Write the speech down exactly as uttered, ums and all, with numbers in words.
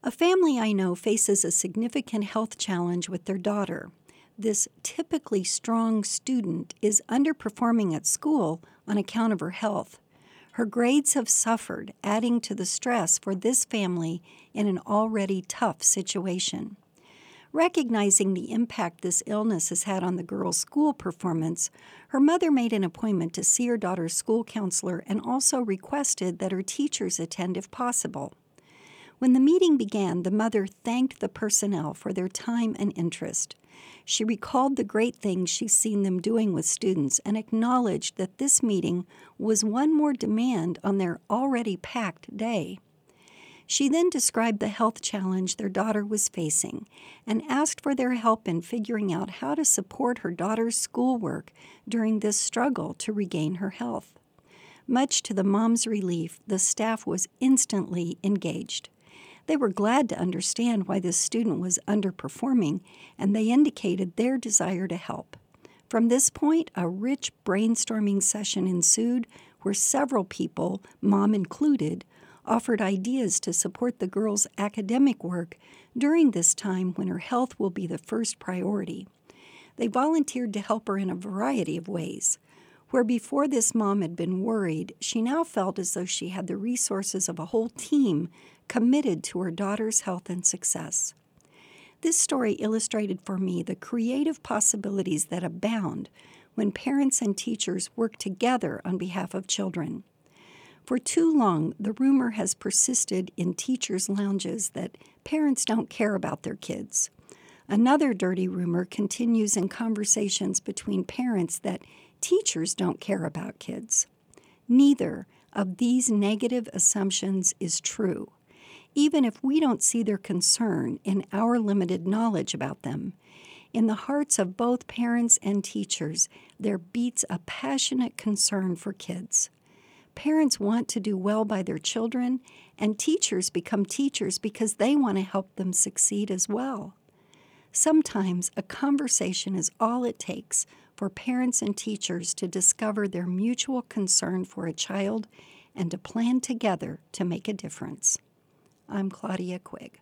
A family I know faces a significant health challenge with their daughter. This typically strong student is underperforming at school on account of her health. Her grades have suffered, adding to the stress for this family in an already tough situation. Recognizing the impact this illness has had on the girl's school performance, her mother made an appointment to see her daughter's school counselor and also requested that her teachers attend if possible. When the meeting began, the mother thanked the personnel for their time and interest. She recalled the great things she's seen them doing with students and acknowledged that this meeting was one more demand on their already packed day. She then described the health challenge their daughter was facing and asked for their help in figuring out how to support her daughter's schoolwork during this struggle to regain her health. Much to the mom's relief, the staff was instantly engaged. They were glad to understand why this student was underperforming, and they indicated their desire to help. From this point, a rich brainstorming session ensued where several people, mom included, offered ideas to support the girl's academic work during this time when her health will be the first priority. They volunteered to help her in a variety of ways. Where before this mom had been worried, she now felt as though she had the resources of a whole team committed to her daughter's health and success. This story illustrated for me the creative possibilities that abound when parents and teachers work together on behalf of children. For too long, the rumor has persisted in teachers' lounges that parents don't care about their kids. Another dirty rumor continues in conversations between parents that teachers don't care about kids. Neither of these negative assumptions is true. Even if we don't see their concern in our limited knowledge about them, in the hearts of both parents and teachers, there beats a passionate concern for kids. Parents want to do well by their children, and teachers become teachers because they want to help them succeed as well. Sometimes a conversation is all it takes for parents and teachers to discover their mutual concern for a child and to plan together to make a difference. I'm Claudia Quigg.